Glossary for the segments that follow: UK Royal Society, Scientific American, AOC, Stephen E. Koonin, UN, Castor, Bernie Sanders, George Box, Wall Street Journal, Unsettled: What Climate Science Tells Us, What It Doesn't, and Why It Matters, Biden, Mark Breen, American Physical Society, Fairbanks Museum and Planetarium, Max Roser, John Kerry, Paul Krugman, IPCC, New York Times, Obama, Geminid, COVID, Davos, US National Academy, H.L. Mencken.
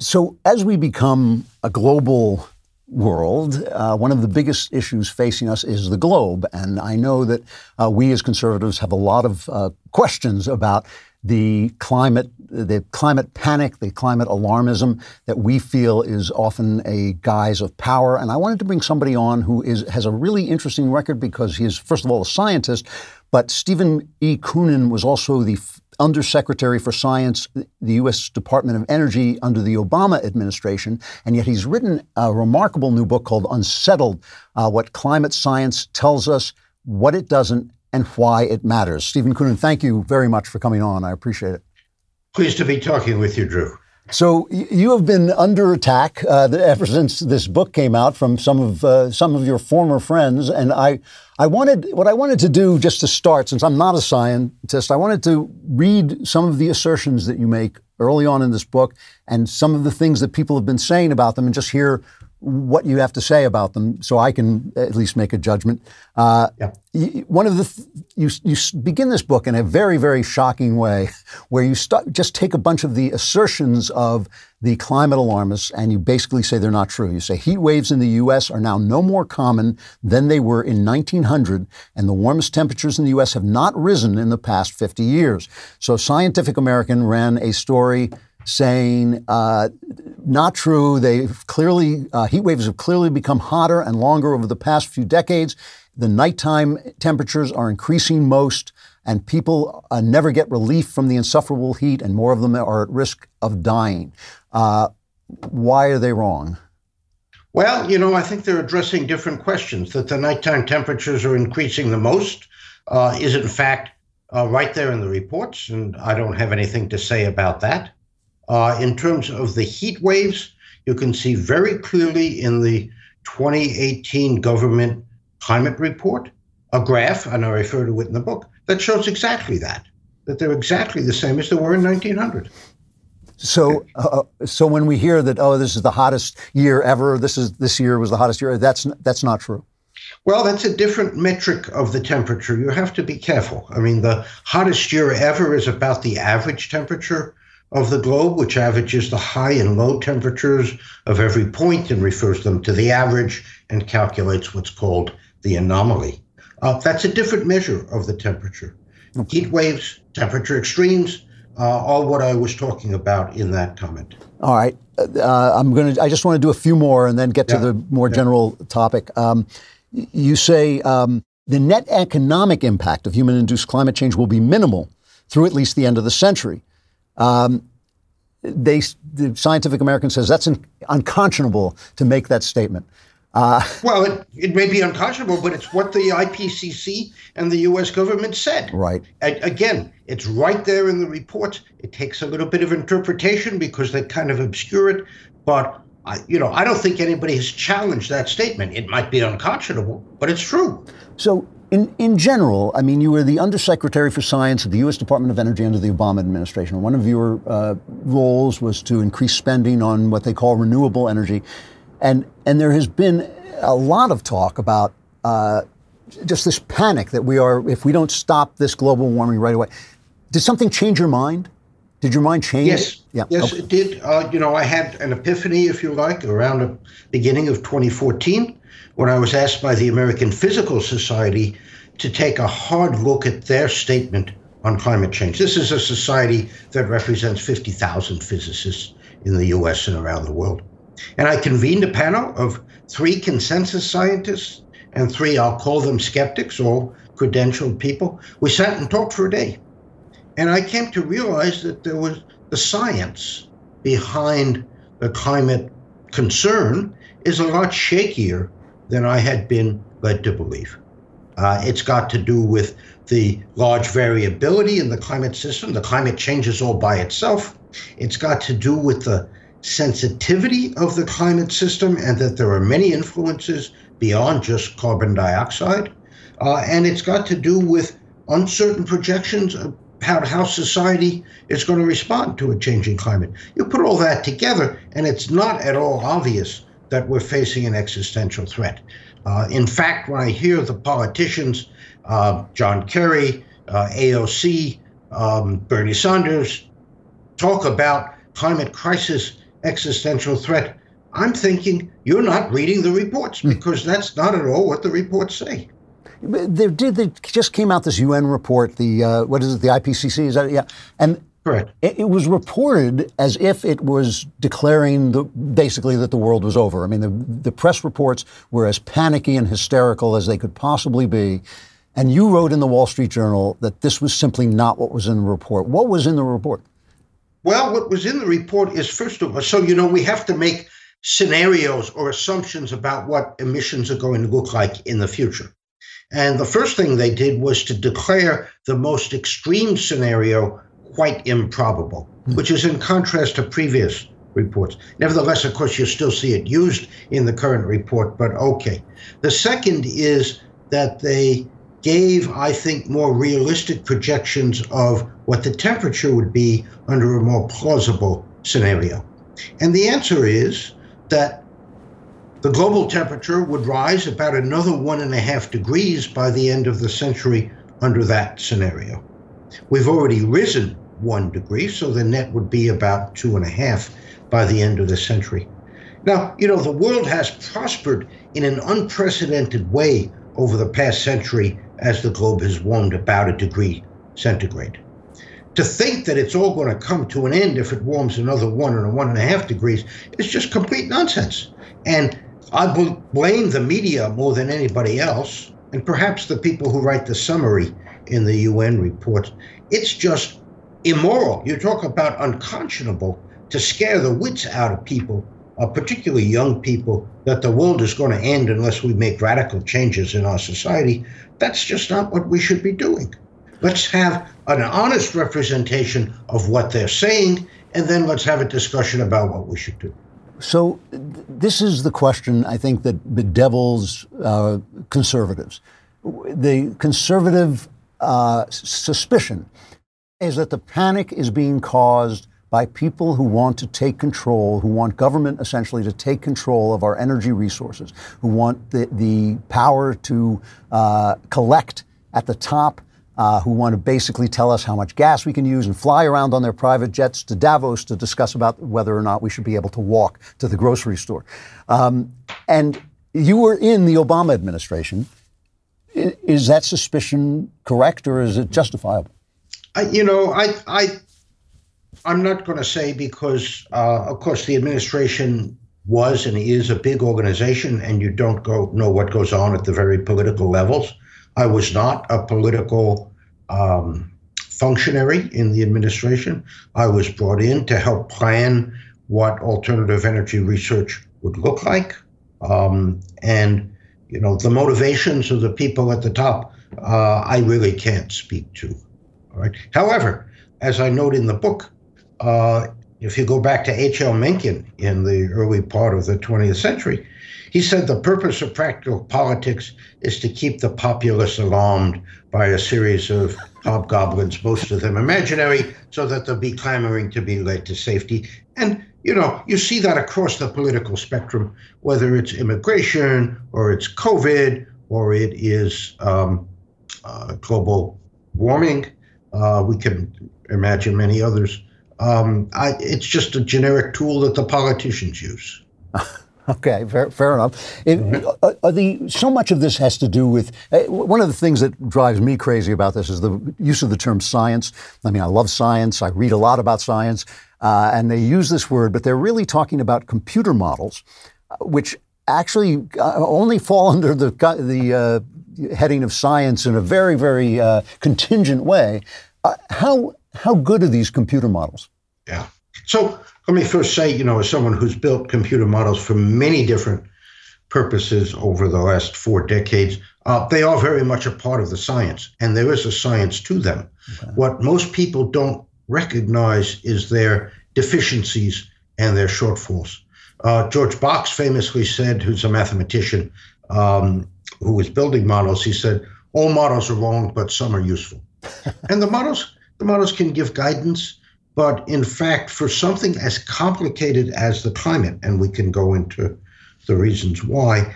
So as we become a global world, one of the biggest issues facing us is the globe. And I know that we as conservatives have a lot of questions about the climate panic, the climate alarmism that we feel is often a guise of power. And I wanted to bring somebody on who has a really interesting record because he is, first of all, a scientist, but Stephen E. Koonin was also the Undersecretary for Science, the U.S. Department of Energy under the Obama administration, and yet he's written a remarkable new book called Unsettled: What Climate Science Tells Us, What It Doesn't, and Why It Matters. Stephen Koonin, thank you very much for coming on. I appreciate it. Pleased to be talking with you, Drew. So you have been under attack ever since this book came out from some of your former friends, and I wanted to do just to start, since I'm not a scientist, I wanted to read some of the assertions that you make early on in this book and some of the things that people have been saying about them, and just hear what you have to say about them, so I can at least make a judgment. One of the you begin this book in a very, very shocking way, where you just take a bunch of the assertions of the climate alarmists, and you basically say they're not true. You say heat waves in the U.S. are now no more common than they were in 1900, and the warmest temperatures in the U.S. have not risen in the past 50 years. So Scientific American ran a story saying not true. They've clearly, heat waves have clearly become hotter and longer over the past few decades. The nighttime temperatures are increasing most, and people never get relief from the insufferable heat, and more of them are at risk of dying. Why are they wrong? Well, I think they're addressing different questions. That the nighttime temperatures are increasing the most is in fact right there in the reports, and I don't have anything to say about that. In terms of the heat waves, you can see very clearly in the 2018 government climate report, a graph, and I refer to it in the book, that shows exactly that they're exactly the same as they were in 1900. So when we hear that, this is the hottest year ever, this year was the hottest year, that's not true. Well, that's a different metric of the temperature. You have to be careful. I mean, the hottest year ever is about the average temperature of the globe, which averages the high and low temperatures of every point and refers them to the average and calculates what's called the anomaly. That's a different measure of the temperature. Okay. Heat waves, temperature extremes, all what I was talking about in that comment. All right. I just want to do a few more and then get to the more general topic. You say the net economic impact of human-induced climate change will be minimal through at least the end of the century. The Scientific American says that's unconscionable to make that statement. Well, it may be unconscionable, but it's what the IPCC and the U.S. government said. Right. Again, it's right there in the report. It takes a little bit of interpretation because they kind of obscure it. But, I don't think anybody has challenged that statement. It might be unconscionable, but it's true. So in general, I mean, you were the Undersecretary for Science at the U.S. Department of Energy under the Obama administration. One of your roles was to increase spending on what they call renewable energy. And there has been a lot of talk about just this panic that if we don't stop this global warming right away. Did something change your mind? Did your mind change? Yes. Yeah. Yes, okay. It did. I had an epiphany, if you like, around the beginning of 2014, when I was asked by the American Physical Society to take a hard look at their statement on climate change. This is a society that represents 50,000 physicists in the U.S. and around the world. And I convened a panel of 3 consensus scientists and 3, I'll call them skeptics, all credentialed people. We sat and talked for a day. And I came to realize that there was the science behind the climate concern is a lot shakier than I had been led to believe. It's got to do with the large variability in the climate system. The climate changes all by itself. It's got to do with the sensitivity of the climate system and that there are many influences beyond just carbon dioxide. And it's got to do with uncertain projections of how society is going to respond to a changing climate. You put all that together, and it's not at all obvious that we're facing an existential threat. In fact, when I hear the politicians, John Kerry, AOC, Bernie Sanders, talk about climate crisis existential threat, I'm thinking you're not reading the reports because that's not at all what the reports say. They just came out this UN report, the what is it, the IPCC? Is that, yeah? And correct. It was reported as if it was declaring basically that the world was over. I mean, the press reports were as panicky and hysterical as they could possibly be. And you wrote in the Wall Street Journal that this was simply not what was in the report. What was in the report? Well, what was in the report is, first of all, so, you know, we have to make scenarios or assumptions about what emissions are going to look like in the future. And the first thing they did was to declare the most extreme scenario quite improbable, which is in contrast to previous reports. Nevertheless, of course, you still see it used in the current report, but okay. The second is that they gave, I think, more realistic projections of what the temperature would be under a more plausible scenario. And the answer is that the global temperature would rise about another 1.5 degrees by the end of the century under that scenario. We've already risen 1 degree, so the net would be about 2.5 by the end of the century. Now, you know, the world has prospered in an unprecedented way over the past century as the globe has warmed about 1 degree centigrade. To think that it's all going to come to an end if it warms another 1 or 1.5 degrees is just complete nonsense. And I blame the media more than anybody else, and perhaps the people who write the summary in the UN report. It's just immoral. You talk about unconscionable to scare the wits out of people, particularly young people, that the world is going to end unless we make radical changes in our society. That's just not what we should be doing. Let's have an honest representation of what they're saying, and then let's have a discussion about what we should do. So this is the question, I think, that bedevils conservatives. The conservative suspicion is that the panic is being caused by people who want to take control, who want government essentially to take control of our energy resources, who want the power to collect at the top, who want to basically tell us how much gas we can use and fly around on their private jets to Davos to discuss about whether or not we should be able to walk to the grocery store. And you were in the Obama administration. Is that suspicion correct, or is it justifiable? I'm not going to say because, of course, the administration was and is a big organization, and you don't know what goes on at the very political levels. I was not a political functionary in the administration. I was brought in to help plan what alternative energy research would look like. And, you know, the motivations of the people at the top, I really can't speak to. All right. However, as I note in the book, if you go back to H.L. Mencken in the early part of the 20th century, he said the purpose of practical politics is to keep the populace alarmed by a series of hobgoblins, most of them imaginary, so that they'll be clamoring to be led to safety. And, you know, you see that across the political spectrum, whether it's immigration or it's COVID or it is global warming. We can imagine many others. It's just a generic tool that the politicians use. Okay, fair enough. So much of this has to do with, one of the things that drives me crazy about this is the use of the term science. I mean, I love science. I read a lot about science. And they use this word, but they're really talking about computer models, which actually only fall under the heading of science in a very, very contingent way. How good are these computer models? Yeah. So let me first say, you know, as someone who's built computer models for many different purposes over the last 4 decades, they are very much a part of the science, and there is a science to them. Okay. What most people don't recognize is their deficiencies and their shortfalls. George Box famously said, who's a mathematician who was building models, he said, all models are wrong, but some are useful. And the models can give guidance. But in fact, for something as complicated as the climate, and we can go into the reasons why,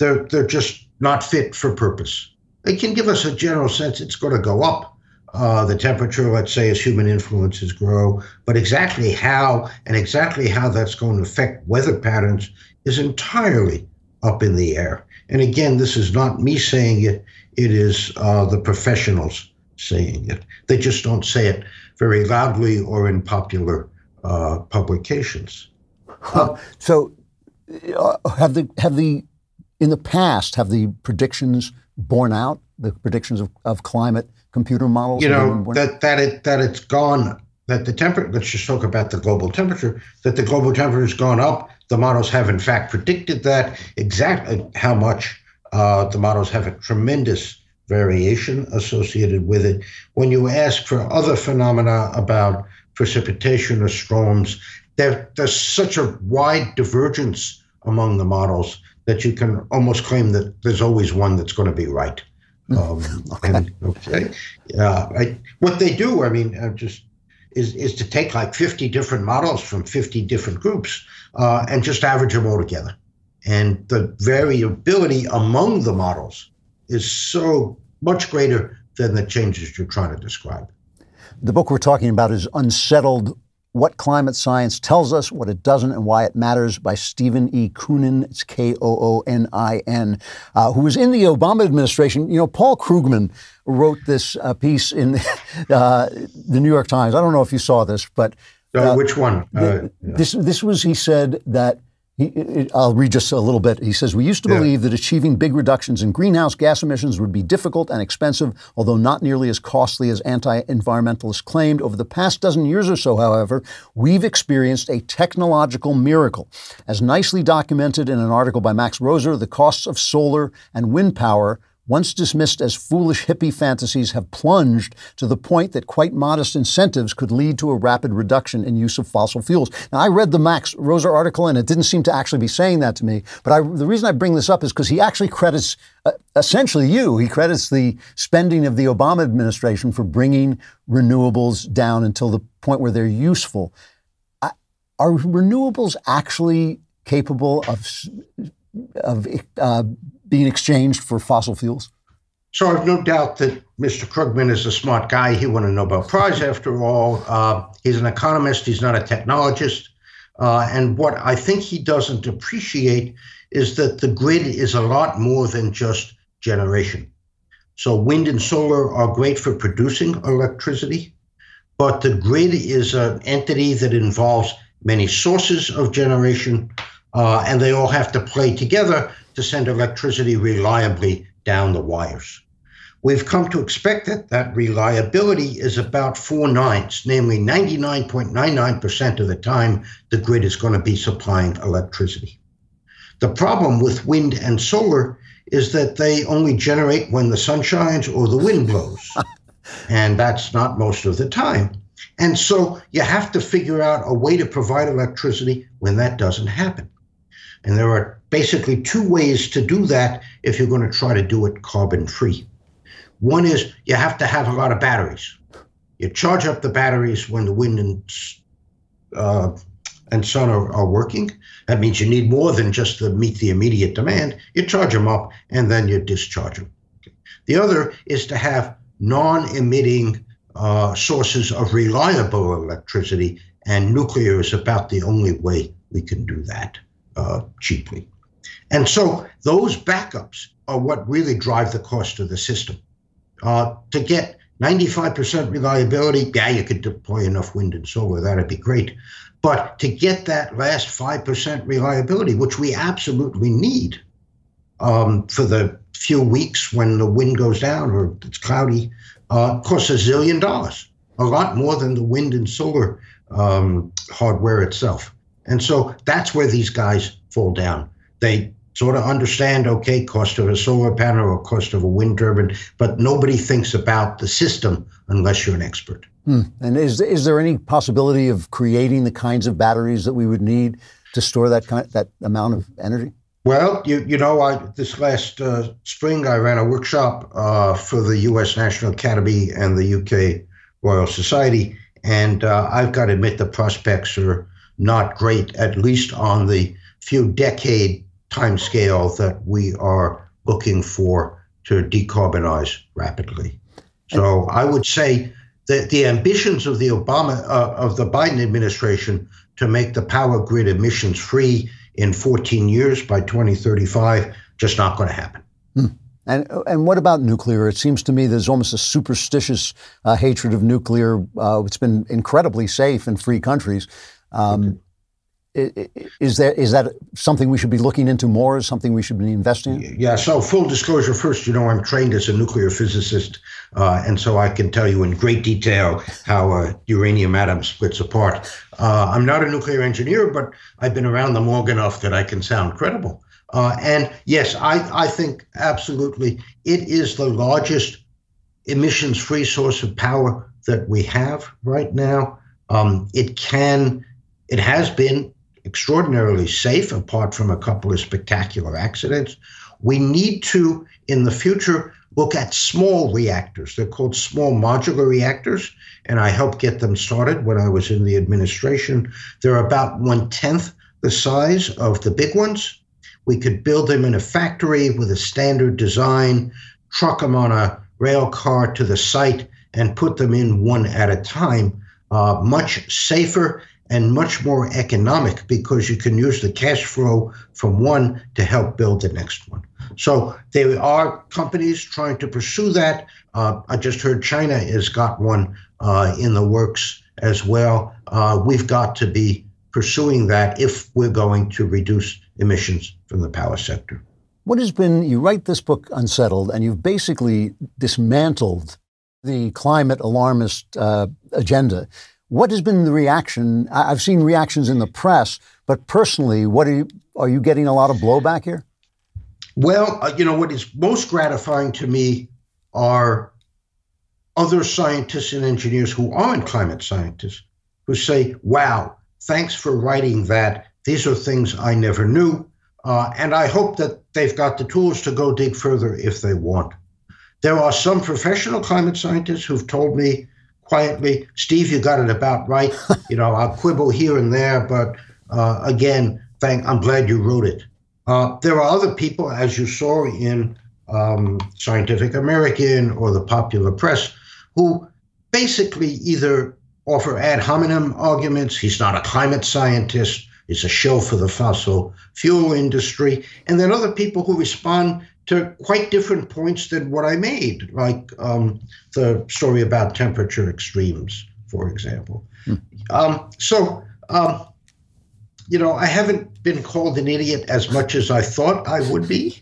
they're just not fit for purpose. They can give us a general sense it's going to go up, the temperature, let's say, as human influences grow. But exactly how and exactly how that's going to affect weather patterns is entirely up in the air. And again, this is not me saying it. It is the professionals saying it. They just don't say it very loudly or in popular publications. So have the predictions borne out, the predictions of climate computer models? You know, let's just talk about the global temperature, that the global temperature has gone up. The models have, in fact, predicted that. Exactly how much, the models have a tremendous variation associated with it. When you ask for other phenomena about precipitation or storms, there's such a wide divergence among the models that you can almost claim that there's always one that's going to be right. What they do, is to take like 50 different models from 50 different groups and just average them all together. And the variability among the models is so much greater than the changes you're trying to describe. The book we're talking about is Unsettled: What Climate Science Tells Us, What It Doesn't, and Why It Matters by Stephen E. Koonin. It's Koonin, who was in the Obama administration. You know, Paul Krugman wrote this piece in the New York Times. I don't know if you saw this, but... which one? I'll read just a little bit. He says, we used to believe that achieving big reductions in greenhouse gas emissions would be difficult and expensive, although not nearly as costly as anti-environmentalists claimed. Over the past dozen years or so, however, we've experienced a technological miracle. As nicely documented in an article by Max Roser, the costs of solar and wind power, once dismissed as foolish hippie fantasies, have plunged to the point that quite modest incentives could lead to a rapid reduction in use of fossil fuels. Now, I read the Max Roser article, and it didn't seem to actually be saying that to me. But the reason I bring this up is because he actually credits, essentially you, he credits the spending of the Obama administration for bringing renewables down until the point where they're useful. Are renewables actually capable of being exchanged for fossil fuels? So I've no doubt that Mr. Krugman is a smart guy. He won a Nobel Prize, after all. He's an economist. He's not a technologist. And what I think he doesn't appreciate is that the grid is a lot more than just generation. So wind and solar are great for producing electricity, but the grid is an entity that involves many sources of generation, and they all have to play together to send electricity reliably down the wires. We've come to expect that reliability is about 4/9, namely 99.99% of the time the grid is going to be supplying electricity. The problem with wind and solar is that they only generate when the sun shines or the wind blows, and that's not most of the time. And so you have to figure out a way to provide electricity when that doesn't happen. And there are basically two ways to do that if you're going to try to do it carbon-free. One is you have to have a lot of batteries. You charge up the batteries when the wind and sun are working. That means you need more than just to meet the immediate demand. You charge them up, and then you discharge them. The other is to have non-emitting sources of reliable electricity, and nuclear is about the only way we can do that. Cheaply. And so those backups are what really drive the cost of the system. To get 95% reliability, you could deploy enough wind and solar, that'd be great. But to get that last 5% reliability, which we absolutely need for the few weeks when the wind goes down or it's cloudy, costs $1 zillion, a lot more than the wind and solar hardware itself. And so that's where these guys fall down. They sort of understand, cost of a solar panel or cost of a wind turbine, but nobody thinks about the system unless you're an expert. And is there any possibility of creating the kinds of batteries that we would need to store that amount of energy? Well, this last spring I ran a workshop for the US National Academy and the UK Royal Society, and I've got to admit the prospects are not great, at least on the few decade timescale that we are looking for to decarbonize rapidly. So I would say that the ambitions of the Biden administration to make the power grid emissions free in 14 years by 2035, just not going to happen. Hmm. And what about nuclear? It seems to me there's almost a superstitious hatred of nuclear. It's been incredibly safe in free countries. Is that something we should be looking into more? Is something we should be investing in? Yeah. So full disclosure first, I'm trained as a nuclear physicist. And so I can tell you in great detail how a uranium atom splits apart. I'm not a nuclear engineer, but I've been around them long enough that I can sound credible. And yes, I think absolutely it is the largest emissions-free source of power that we have right now. It has been extraordinarily safe, apart from a couple of spectacular accidents. We need to, in the future, look at small reactors. They're called small modular reactors, and I helped get them started when I was in the administration. They're about 1/10 the size of the big ones. We could build them in a factory with a standard design, truck them on a rail car to the site, and put them in one at a time. Much safer and much more economic because you can use the cash flow from one to help build the next one. So there are companies trying to pursue that. I just heard China has got one in the works as well. We've got to be pursuing that if we're going to reduce emissions from the power sector. What has been, you write this book, Unsettled, and you've basically dismantled the climate alarmist agenda. What has been the reaction? I've seen reactions in the press, but personally, are you getting a lot of blowback here? Well, what is most gratifying to me are other scientists and engineers who aren't climate scientists who say, wow, thanks for writing that. These are things I never knew. And I hope that they've got the tools to go dig further if they want. There are some professional climate scientists who've told me quietly, Steve, you got it about right. I'll quibble here and there, but again, I'm glad you wrote it. There are other people, as you saw in Scientific American or the popular press, who basically either offer ad hominem arguments. He's not a climate scientist. He's a shill for the fossil fuel industry. And then other people who respond to quite different points than what I made, like the story about temperature extremes, for example. Mm. I haven't been called an idiot as much as I thought I would be.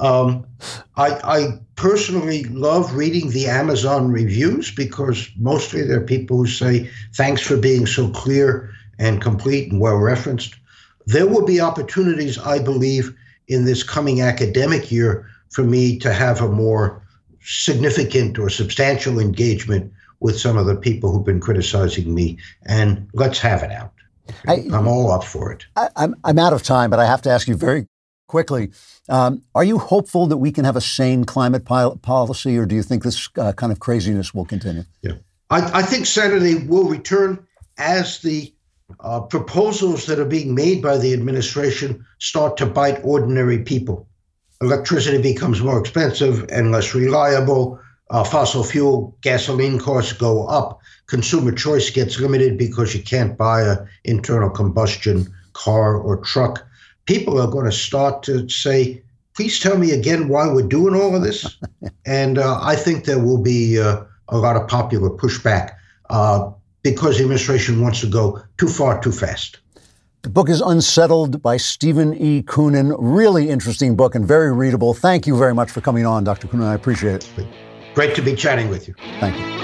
I personally love reading the Amazon reviews because mostly they're people who say, thanks for being so clear and complete and well-referenced. There will be opportunities, I believe, in this coming academic year for me to have a more significant or substantial engagement with some of the people who've been criticizing me, and let's have it out. I'm all up for it. I'm out of time, but I have to ask you very quickly, are you hopeful that we can have a sane climate policy, or do you think this kind of craziness will continue? Yeah, I think sanity will return as the proposals that are being made by the administration start to bite ordinary people. Electricity becomes more expensive and less reliable. Fossil fuel, gasoline costs go up. Consumer choice gets limited because you can't buy an internal combustion car or truck. People are going to start to say, please tell me again why we're doing all of this. And I think there will be a lot of popular pushback. Because the administration wants to go too far, too fast. The book is Unsettled by Stephen E. Koonin. Really interesting book and very readable. Thank you very much for coming on, Dr. Koonin. I appreciate it. Great to be chatting with you. Thank you.